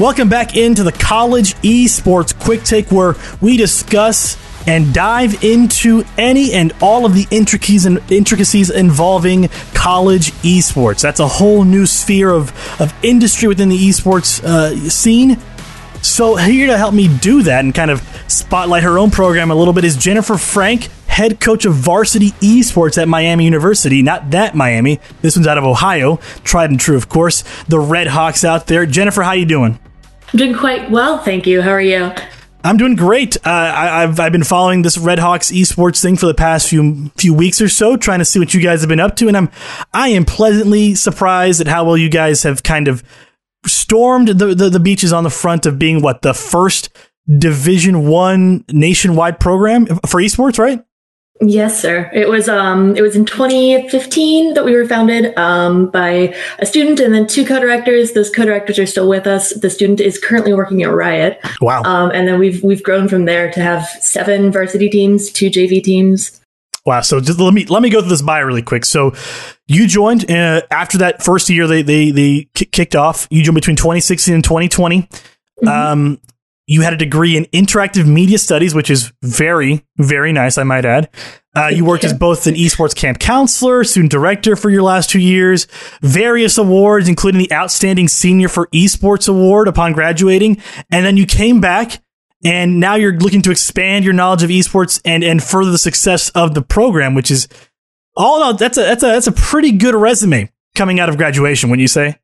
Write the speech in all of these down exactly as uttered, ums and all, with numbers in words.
Welcome back into the College Esports Quick Take, where we discuss and dive into any and all of the intricacies and intricacies involving college esports. That's a whole new sphere of, of industry within the esports uh, scene. So here to help me do that and kind of spotlight her own program a little bit is Jennifer Frank, head coach of varsity esports at Miami University. Not that Miami. This one's out of Ohio. Tried and true, of course. The Red Hawks out there. Jennifer, how you doing? I'm doing quite well, thank you. How are you? I'm doing great. Uh, I, I've I've been following this Red Hawks esports thing for the past few few weeks or so, trying to see what you guys have been up to, and I'm I am pleasantly surprised at how well you guys have kind of stormed the the, the beaches on the front of being what the first Division One nationwide program for esports, right? Yes, sir. It was um, it was in twenty fifteen that we were founded um, by a student and then two co-directors. Those co-directors are still with us. The student is currently working at Riot. Wow! Um, and then we've we've grown from there to have seven varsity teams, two J V teams. Wow! So just let me let me go through this bio really quick. So you joined uh, after that first year they they they kicked off. You joined between twenty sixteen and twenty twenty. Mm-hmm. Um. You had a degree in interactive media studies, which is very, very nice, I might add. Uh, you worked as both an esports camp counselor, student director for your last two years, various awards, including the Outstanding Senior for Esports Award upon graduating. And then you came back, and now you're looking to expand your knowledge of esports and, and further the success of the program, which is all out. That's a, that's a, that's a pretty good resume coming out of graduation, wouldn't you say?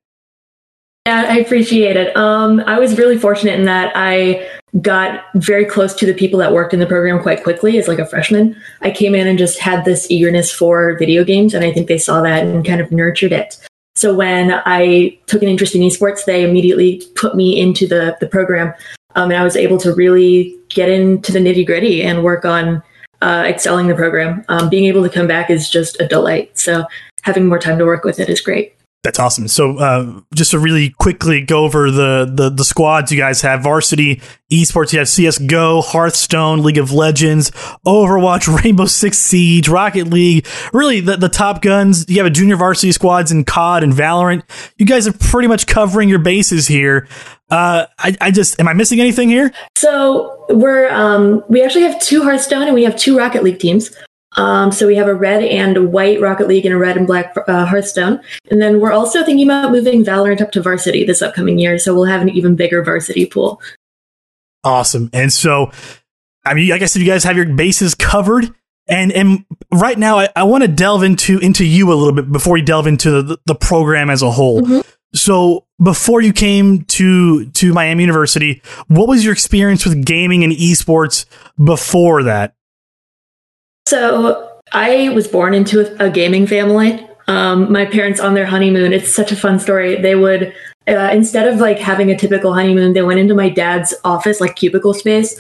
Yeah, I appreciate it. Um, I was really fortunate in that I got very close to the people that worked in the program quite quickly as like a freshman. I came in and just had this eagerness for video games, and I think they saw that and kind of nurtured it. So when I took an interest in esports, they immediately put me into the, the program, um, and I was able to really get into the nitty-gritty and work on uh, excelling the program. Um, being able to come back is just a delight. So having more time to work with it is great. That's awesome. So uh, just to really quickly go over the, the, the squads you guys have. Varsity esports, you have C S G O, Hearthstone, League of Legends, Overwatch, Rainbow Six Siege, Rocket League. Really, the, the top guns. You have a junior varsity squads in C O D and Valorant. You guys are pretty much covering your bases here. Uh, I, I just, am I missing anything here? So we're um, we actually have two Hearthstone and we have two Rocket League teams. Um, so we have a red and white Rocket League and a red and black uh, Hearthstone. And then we're also thinking about moving Valorant up to varsity this upcoming year. So we'll have an even bigger varsity pool. Awesome. And so, I mean, like I said, you guys have your bases covered. And and right now, I, I want to delve into into you a little bit before we delve into the, the program as a whole. Mm-hmm. So before you came to to Miami University, what was your experience with gaming and esports before that? So I was born into a gaming family. Um, my parents on their honeymoon, it's such a fun story. They would, uh, instead of like having a typical honeymoon, they went into my dad's office, like cubicle space.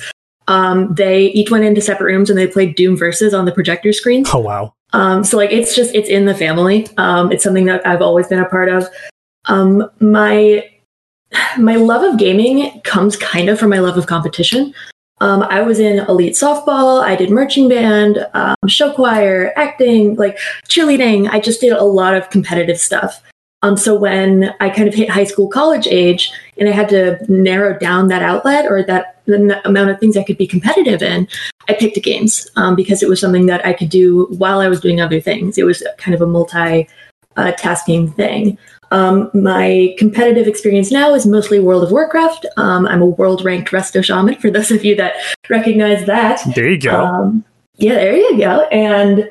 Um, they each went into separate rooms and they played Doom Versus on the projector screen. Oh, wow. Um, so like, it's just, it's in the family. Um, it's something that I've always been a part of. Um, my, my love of gaming comes kind of from my love of competition. Um, I was in elite softball, I did marching band, um, show choir, acting, like cheerleading. I just did a lot of competitive stuff. Um, so when I kind of hit high school, college age, and I had to narrow down that outlet or that the amount of things I could be competitive in, I picked games um, because it was something that I could do while I was doing other things. It was kind of a multi, uh, tasking thing. Um, my competitive experience now is mostly World of Warcraft. Um, I'm a world-ranked Resto Shaman, for those of you that recognize that. There you go. Um, yeah, there you go. And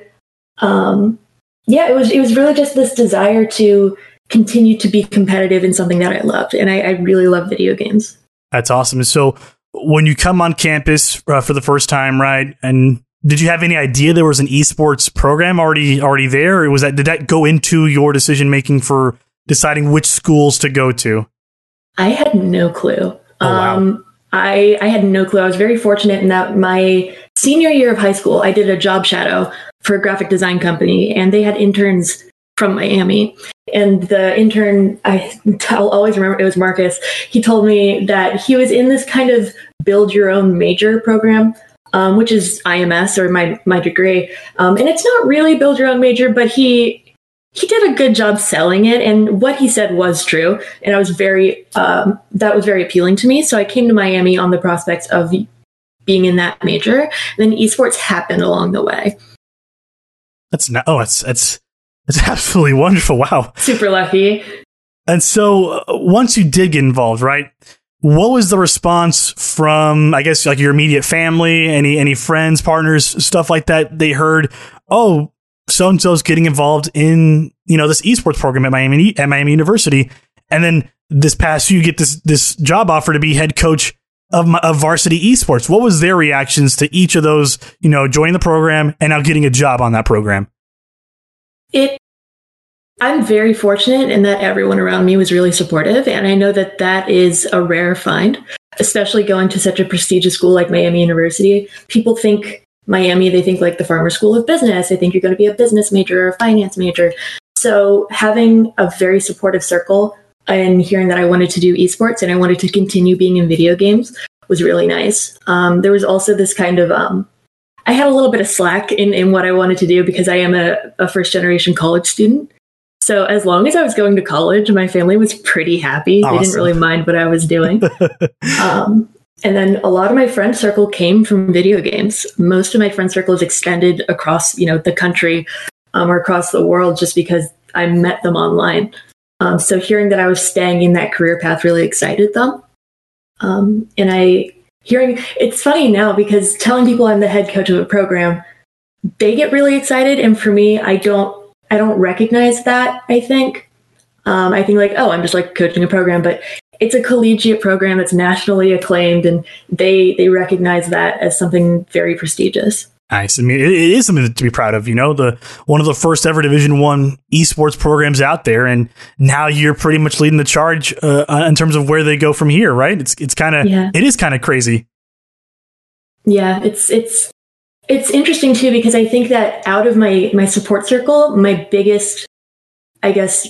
um, yeah, it was it was really just this desire to continue to be competitive in something that I loved. And I, I really love video games. That's awesome. So when you come on campus uh, for the first time, right, and did you have any idea there was an esports program already already there? Or was that, did that go into your decision-making for deciding which schools to go to? I had no clue. Oh, wow. Um, I, I had no clue. I was very fortunate in that my senior year of high school, I did a job shadow for a graphic design company, and they had interns from Miami. And the intern, I, I'll always remember, it was Marcus. He told me that he was in this kind of build your own major program, um, which is I M S or my, my degree. Um, and it's not really build your own major, but he he did a good job selling it, and what he said was true. And I was very, um, that was very appealing to me. So I came to Miami on the prospects of being in that major. And then esports happened along the way. That's not, oh, it's, it's, it's absolutely wonderful. Wow. Super lucky. And so uh, once you did get involved, right, what was the response from, I guess, like your immediate family, any, any friends, partners, stuff like that? They heard, oh, so-and-so's getting involved in, you know, this esports program at Miami, at Miami University. And then this past year, you get this, this job offer to be head coach of, of varsity esports. What was their reactions to each of those, you know, joining the program and now getting a job on that program? It, I'm very fortunate in that everyone around me was really supportive. And I know that that is a rare find, especially going to such a prestigious school like Miami University. People think Miami, they think like the Farmer School of Business. They think you're going to be a business major or a finance major. So having a very supportive circle and hearing that I wanted to do esports and I wanted to continue being in video games was really nice. Um, there was also this kind of, um, I had a little bit of slack in, in what I wanted to do because I am a, a first generation college student. So as long as I was going to college, my family was pretty happy. Awesome. They didn't really mind what I was doing. um, And then a lot of my friend circle came from video games. Most of my friend circle is extended across, you know, the country um, or across the world just because I met them online. Um, so hearing that I was staying in that career path really excited them. Um, and I hearing it's funny now because telling people I'm the head coach of a program, they get really excited. And for me, I don't I don't recognize that, I think. Um, I think like, oh, I'm just like coaching a program, but it's a collegiate program that's nationally acclaimed, and they they recognize that as something very prestigious. Nice. I mean, it, it is something to be proud of. You know, the one of the first ever Division One esports programs out there, and now you're pretty much leading the charge uh, in terms of where they go from here, right? It's it's kind of yeah. it is kind of crazy. Yeah, it's it's it's interesting too because I think that out of my my support circle, my biggest, I guess,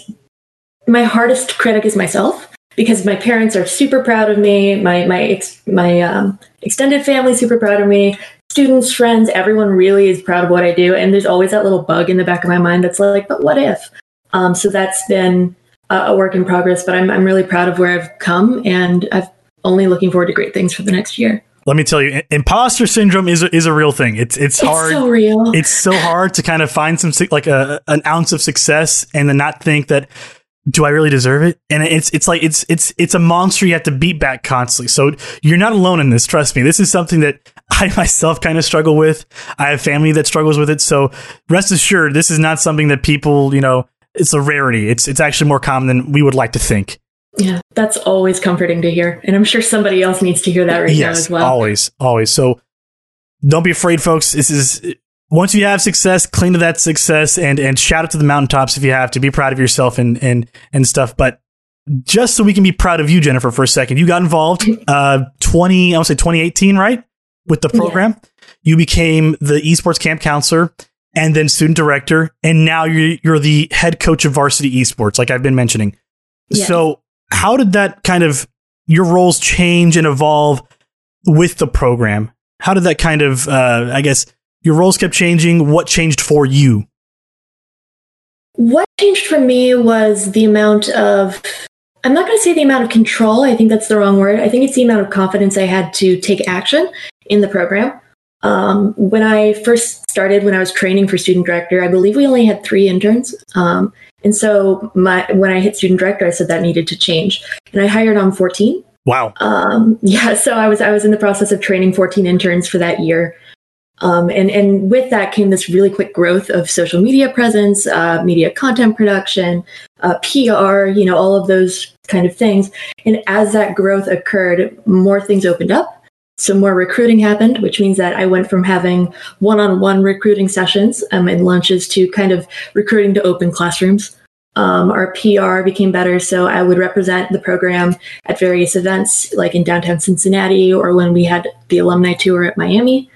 my hardest critic is myself. Because my parents are super proud of me, my my ex, my um, extended family super proud of me, students, friends, everyone really is proud of what I do. And there's always that little bug in the back of my mind that's like, but what if? Um, so that's been uh, a work in progress, but I'm I'm really proud of where I've come, and I'm only looking forward to great things for the next year. Let me tell you, imposter syndrome is a, is a real thing. It's it's hard. It's so real. It's so hard to kind of find some like a an ounce of success and then not think that, do I really deserve it? And it's it's like it's it's it's a monster you have to beat back constantly. So you're not alone in this. Trust me, this is something that I myself kind of struggle with. I have family that struggles with it. So rest assured, this is not something that people, you know, it's a rarity. It's it's actually more common than we would like to think. Yeah, that's always comforting to hear, and I'm sure somebody else needs to hear that right yes, now as well. Always, always. So don't be afraid, folks. This is. Once you have success, cling to that success and, and shout it to the mountaintops if you have to. Be proud of yourself and, and, and stuff. But just so we can be proud of you, Jennifer, for a second, you got involved uh, twenty, I would say twenty eighteen, right? With the program. Yeah. You became the esports camp counselor and then student director. And now you're, you're the head coach of varsity esports, like I've been mentioning. Yeah. So how did that kind of, your roles change and evolve with the program? How did that kind of, uh, I guess, your roles kept changing. What changed for you? What changed for me was the amount of, I'm not going to say the amount of control. I think that's the wrong word. I think it's the amount of confidence I had to take action in the program. Um, when I first started, when I was training for student director, I believe we only had three interns. Um, and so my, when I hit student director, I said that needed to change. And I hired on fourteen. Wow. Um, yeah. So I was, I was in the process of training fourteen interns for that year. Um, and, and with that came this really quick growth of social media presence, uh, media content production, uh, P R, you know, all of those kind of things. And as that growth occurred, more things opened up. So more recruiting happened, which means that I went from having one-on-one recruiting sessions um, and lunches to kind of recruiting to open classrooms. Um, our P R became better, so I would represent the program at various events, like in downtown Cincinnati or when we had the alumni tour at Miami.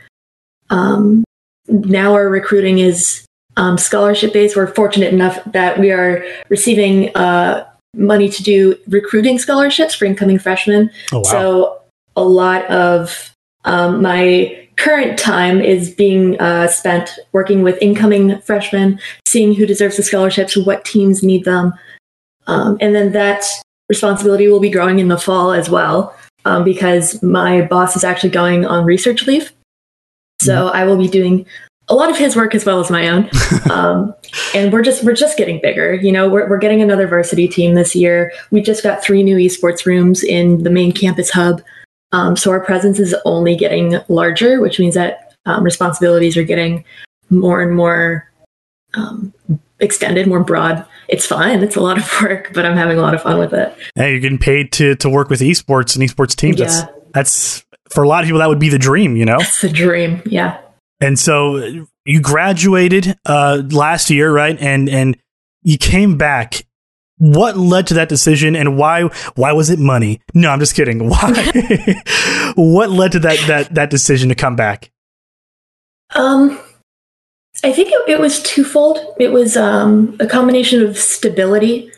Um, now our recruiting is um, scholarship-based. We're fortunate enough that we are receiving uh, money to do recruiting scholarships for incoming freshmen. Oh, wow. So a lot of um, my current time is being uh, spent working with incoming freshmen, seeing who deserves the scholarships, what teams need them. Um, and then that responsibility will be growing in the fall as well, um, because my boss is actually going on research leave. So mm-hmm. I will be doing a lot of his work as well as my own. Um, and we're just we're just getting bigger. You know, we're we're getting another varsity team this year. We just got three new esports rooms in the main campus hub. Um, so our presence is only getting larger, which means that um, responsibilities are getting more and more um, extended, more broad. It's fun. It's a lot of work, but I'm having a lot of fun with it. Hey, you're getting paid to to work with esports and esports teams. Yeah. That's, that's for a lot of people, that would be the dream, you know? That's the dream. Yeah. And so you graduated uh, last year, right? And and you came back. What led to that decision, and why? Why was it money? No, I'm just kidding. Why? What led to that that that decision to come back? Um, I think it, it was twofold. It was um, a combination of stability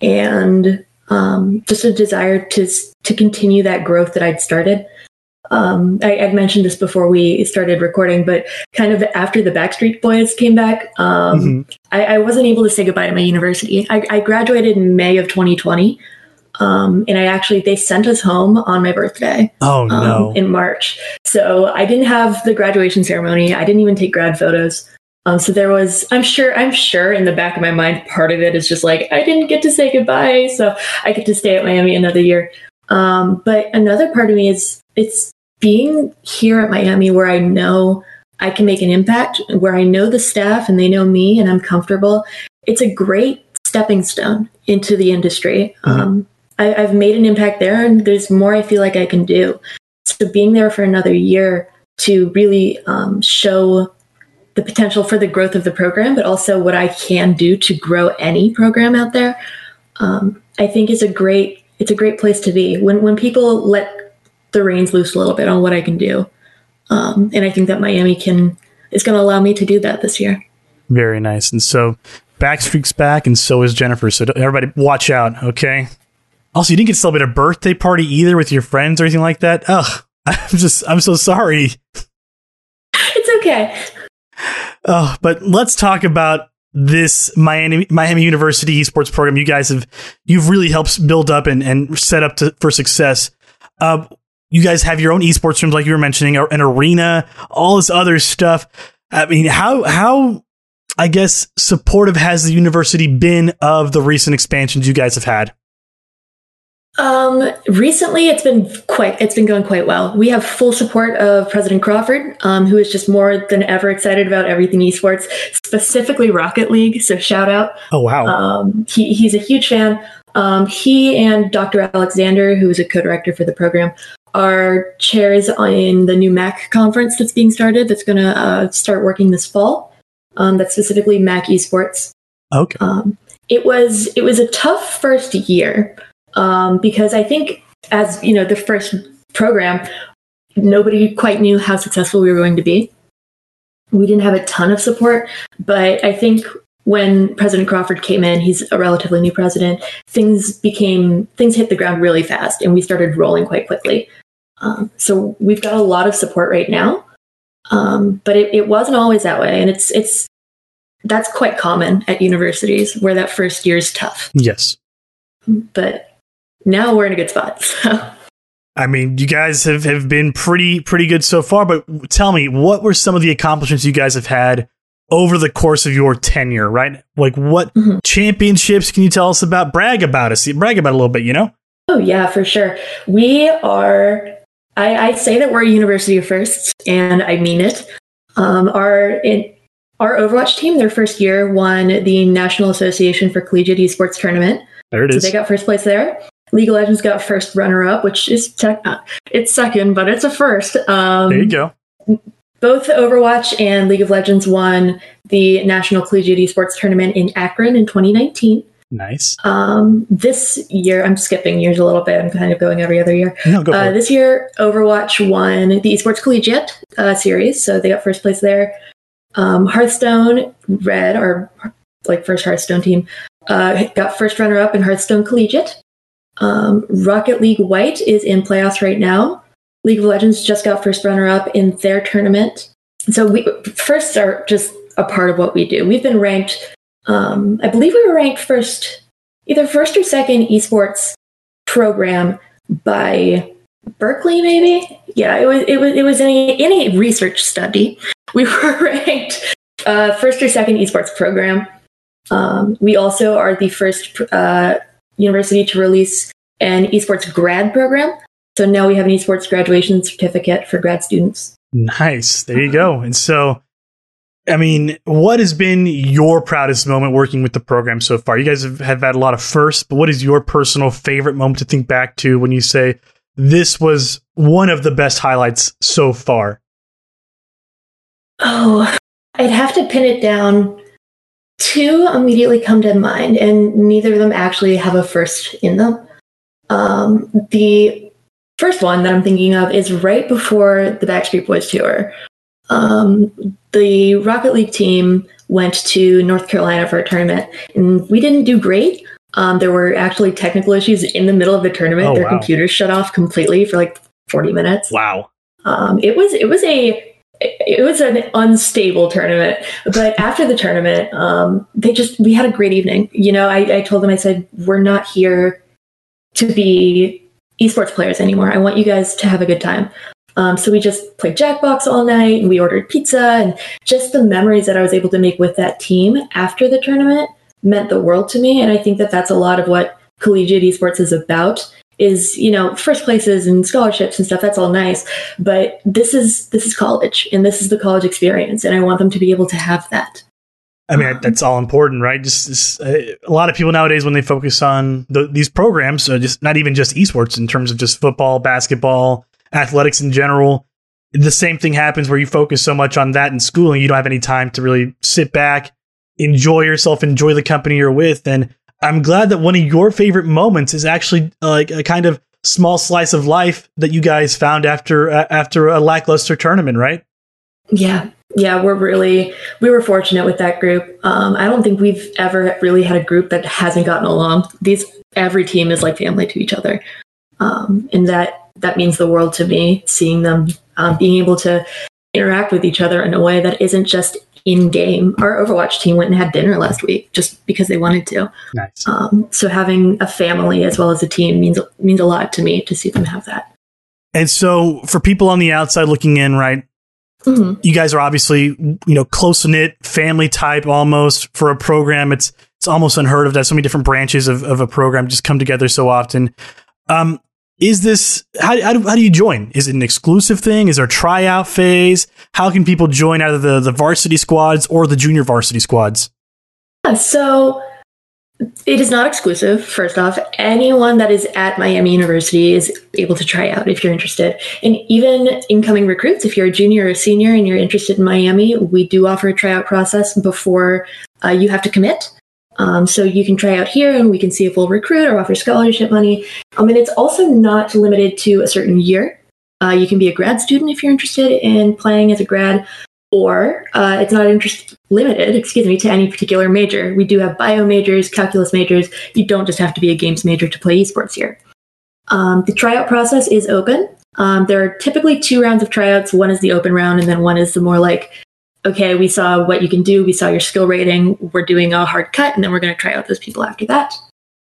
and um, just a desire to to continue that growth that I'd started. Um, I, I'd mentioned this before we started recording, but kind of after the Backstreet Boys came back, um, mm-hmm. I, I wasn't able to say goodbye to my university. I, I graduated in May of twenty twenty, um, and I actually, they sent us home on my birthday. Oh, no. Um, in March. So I didn't have the graduation ceremony. I didn't even take grad photos. Um, so there was, I'm sure, I'm sure in the back of my mind, part of it is just like, I didn't get to say goodbye, so I get to stay at Miami another year. Um, but another part of me is, it's being here at Miami where I know I can make an impact, where I know the staff and they know me and I'm comfortable. It's a great stepping stone into the industry. Mm-hmm. Um, I, I've made an impact there, and there's more I feel like I can do. So being there for another year to really um, show the potential for the growth of the program, but also what I can do to grow any program out there, um, I think is a great, it's a great place to be. When, when people let the reins loose a little bit on what I can do. Um, and I think that Miami can is going to allow me to do that this year. Very nice. And so Backstreet's back, and so is Jennifer. So everybody watch out, okay? Also, you didn't get to celebrate a birthday party either with your friends or anything like that? Ugh, I'm just, I'm so sorry. It's okay. Oh, but let's talk about this Miami Miami University esports program you guys have, you've really helped build up and, and set up to, for success. Uh, You guys have your own esports rooms, like you were mentioning, an arena, all this other stuff. I mean, how, how, I guess, supportive has the university been of the recent expansions you guys have had? Um, recently, it's been quite, it's been going quite well. We have full support of President Crawford, um, who is just more than ever excited about everything esports, specifically Rocket League. So shout out. Oh, wow. Um, he, he's a huge fan. Um, he and Doctor Alexander, who is a co-director for the program, are chairs in the new M A C conference that's being started, that's going to uh, start working this fall. Um, that's specifically M A C esports. Okay. Um, it was it was a tough first year um, because I think, as you know, the first program, nobody quite knew how successful we were going to be. We didn't have a ton of support, but I think when President Crawford came in, he's a relatively new president, things became, things hit the ground really fast, and we started rolling quite quickly. Um, so we've got a lot of support right now, um, but it, it wasn't always that way. And it's, it's, that's quite common at universities where that first year is tough. Yes. But now we're in a good spot. So. I mean, you guys have, have been pretty, pretty good so far, but tell me, what were some of the accomplishments you guys have had over the course of your tenure, right? Like, what mm-hmm. championships can you tell us about? Brag about us. Brag about it a little bit, you know? Oh, yeah, for sure. We are, I, I say that we're a university of firsts, and I mean it. Um, our in, our Overwatch team, their first year, won the National Association for Collegiate Esports Tournament. There it is. So they got first place there. League of Legends got first runner-up, which is, tech, uh, it's second, but it's a first. Um, there you go. Both Overwatch and League of Legends won the National Collegiate Esports Tournament in Akron in twenty nineteen. Nice. Um, this year, I'm skipping years a little bit. I'm kind of going every other year. No, go for uh, it. This year, Overwatch won the Esports Collegiate uh, series, so they got first place there. Um, Hearthstone Red, or like first Hearthstone team, uh, got first runner-up in Hearthstone Collegiate. Um, Rocket League White is in playoffs right now. League of Legends just got first runner-up in their tournament. So we firsts are just a part of what we do. We've been ranked, um, I believe we were ranked first, either first or second esports program by Berkeley, maybe? Yeah, it was it was it was in a, in a research study. We were ranked uh, first or second esports program. Um, we also are the first uh, university to release an esports grad program. So now we have an esports graduation certificate for grad students. Nice. There you go. And so, I mean, what has been your proudest moment working with the program so far? You guys have, have had a lot of firsts, but what is your personal favorite moment to think back to when you say this was one of the best highlights so far? Oh, I'd have to pin it down. Two immediately come to mind, and neither of them actually have a first in them. Um, the first one that I'm thinking of is right before the Backstreet Boys tour. Um, the Rocket League team went to North Carolina for a tournament, and we didn't do great. Um, there were actually technical issues in the middle of the tournament. Oh, Their wow. computers shut off completely for like forty minutes. Wow. Um, it was, it was a, it was an unstable tournament, but after the tournament, um, they just, we had a great evening. You know, I, I told them, I said, we're not here to be esports players anymore. I want you guys to have a good time. Um, so we just played Jackbox all night, and we ordered pizza, and just the memories that I was able to make with that team after the tournament meant the world to me. And I think that that's a lot of what collegiate esports is about. Is, you know, first places and scholarships and stuff, that's all nice. But this is this is college, and this is the college experience, and I want them to be able to have that. I mean, um, that's all important, right? Just, just uh, a lot of people nowadays, when they focus on the, these programs, uh, just not even just esports, in terms of just football, basketball, athletics in general, the same thing happens where you focus so much on that in school, and you don't have any time to really sit back, enjoy yourself, enjoy the company you're with. And I'm glad that one of your favorite moments is actually uh, like a kind of small slice of life that you guys found after uh, after a lackluster tournament, right? Yeah. Yeah, we're really, we were fortunate with that group. Um, I don't think we've ever really had a group that hasn't gotten along. These, every team is like family to each other. Um, and that, that means the world to me, seeing them um, being able to interact with each other in a way that isn't just in game. Our Overwatch team went and had dinner last week just because they wanted to. Nice. Um, so having a family as well as a team means means a lot to me to see them have that. And so for people on the outside looking in, right? Mm-hmm. You guys are obviously, you know, close knit family type almost for a program. It's it's almost unheard of that so many different branches of, of a program just come together so often. Um, Is this, how, how, do, how do you join? Is it an exclusive thing? Is there a tryout phase? How can people join either the, the varsity squads or the junior varsity squads? Yeah, so it is not exclusive, first off. Anyone that is at Miami University is able to try out if you're interested. And even incoming recruits, if you're a junior or a senior and you're interested in Miami, we do offer a tryout process before uh, you have to commit. Um, so you can try out here, and we can see if we'll recruit or offer scholarship money. Um, and it's also not limited to a certain year. Uh, you can be a grad student if you're interested in playing as a grad, or uh, it's not interest limited, excuse me, to any particular major. We do have bio majors, calculus majors. You don't just have to be a games major to play esports here. Um, the tryout process is open. Um, there are typically two rounds of tryouts. One is the open round, and then one is the more like, okay, we saw what you can do. We saw your skill rating. We're doing a hard cut, and then we're going to try out those people after that.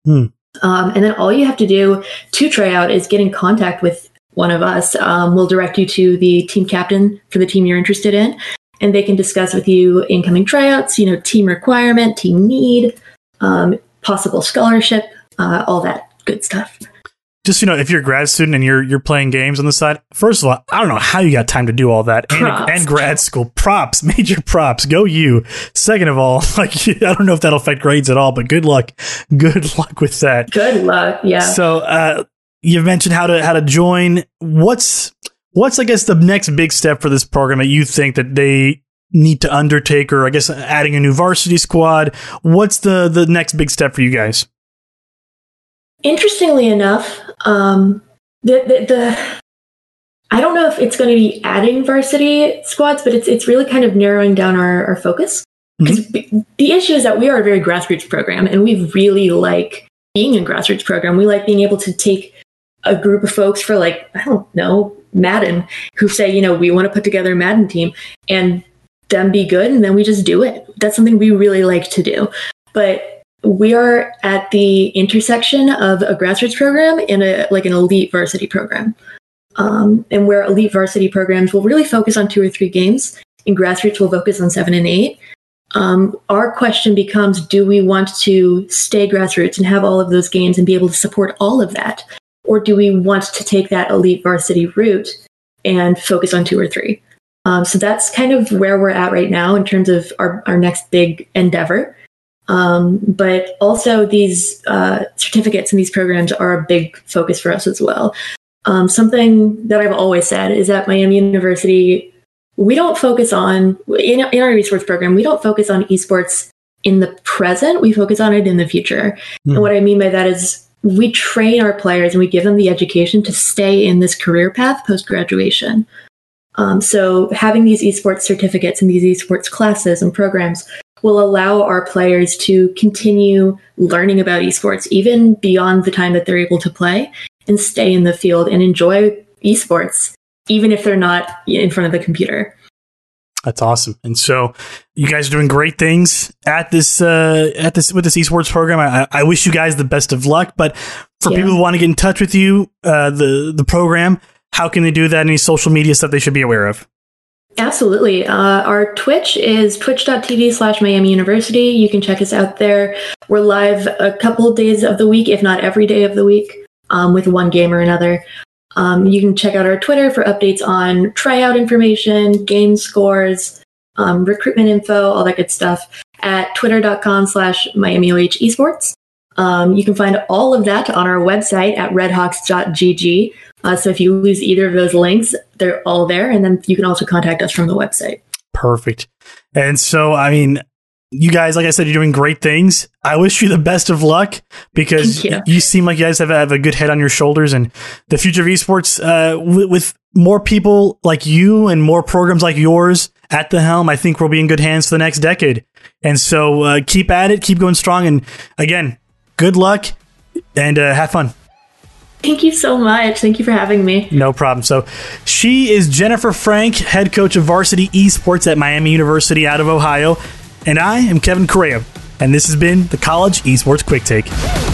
Hmm. Um, and then all you have to do to try out is get in contact with one of us. Um, we'll direct you to the team captain for the team you're interested in, and they can discuss with you incoming tryouts, you know, team requirement, team need, um, possible scholarship, uh, all that good stuff. Just, you know, if you're a grad student and you're you're playing games on the side, first of all, I don't know how you got time to do all that. And, and grad school, props, major props, go you. Second of all, like, I don't know if that'll affect grades at all, but good luck. Good luck with that. Good luck, yeah. So uh, you've mentioned how to how to join. What's, what's, I guess, the next big step for this program that you think that they need to undertake, or I guess adding a new varsity squad? What's the, the next big step for you guys? Interestingly enough, um, the, the, the I don't know if it's going to be adding varsity squads, but it's it's really kind of narrowing down our, our focus. Because mm-hmm. the issue is that we are a very grassroots program, and we really like being a grassroots program. We like being able to take a group of folks for, like, I don't know, Madden who say, you know, we want to put together a Madden team and them be good, and then we just do it. That's something we really like to do. But we are at the intersection of a grassroots program and a like an elite varsity program. Um, and where elite varsity programs will really focus on two or three games, and grassroots will focus on seven and eight. Um, our question becomes, do we want to stay grassroots and have all of those games and be able to support all of that? Or do we want to take that elite varsity route and focus on two or three? Um, so that's kind of where we're at right now in terms of our, our next big endeavor. Um, but also these uh, certificates and these programs are a big focus for us as well. Um, something that I've always said is that Miami University, we don't focus on, in, in our esports program, we don't focus on esports in the present, we focus on it in the future. Mm. And what I mean by that is we train our players and we give them the education to stay in this career path post-graduation. Um, so having these esports certificates and these esports classes and programs will allow our players to continue learning about esports even beyond the time that they're able to play, and stay in the field and enjoy esports, even if they're not in front of the computer. That's awesome. And so you guys are doing great things at this, uh, at this, with this esports program. I, I wish you guys the best of luck, but for yeah. people who want to get in touch with you, uh, the, the program, how can they do that? Any social media stuff they should be aware of? Absolutely. Uh, our Twitch is twitch.tv slash Miami University. You can check us out there. We're live a couple days of the week, if not every day of the week. Um, with one game or another. Um, you can check out our Twitter for updates on tryout information, game scores, um, recruitment info, all that good stuff at twitter.com slash MiamiOH Esports. Um, you can find all of that on our website at redhawks dot g g. Uh, so if you lose either of those links, they're all there. And then you can also contact us from the website. Perfect. And so, I mean, you guys, like I said, you're doing great things. I wish you the best of luck because you. you seem like you guys have, have a good head on your shoulders, and the future of esports uh, w- with more people like you and more programs like yours at the helm, I think we'll be in good hands for the next decade. And so uh, keep at it, keep going strong. And again, good luck and uh, have fun. Thank you so much. Thank you for having me. No problem. So she is Jennifer Frank, head coach of varsity esports at Miami University out of Ohio. And I am Kevin Correa, and this has been the College Esports Quick Take.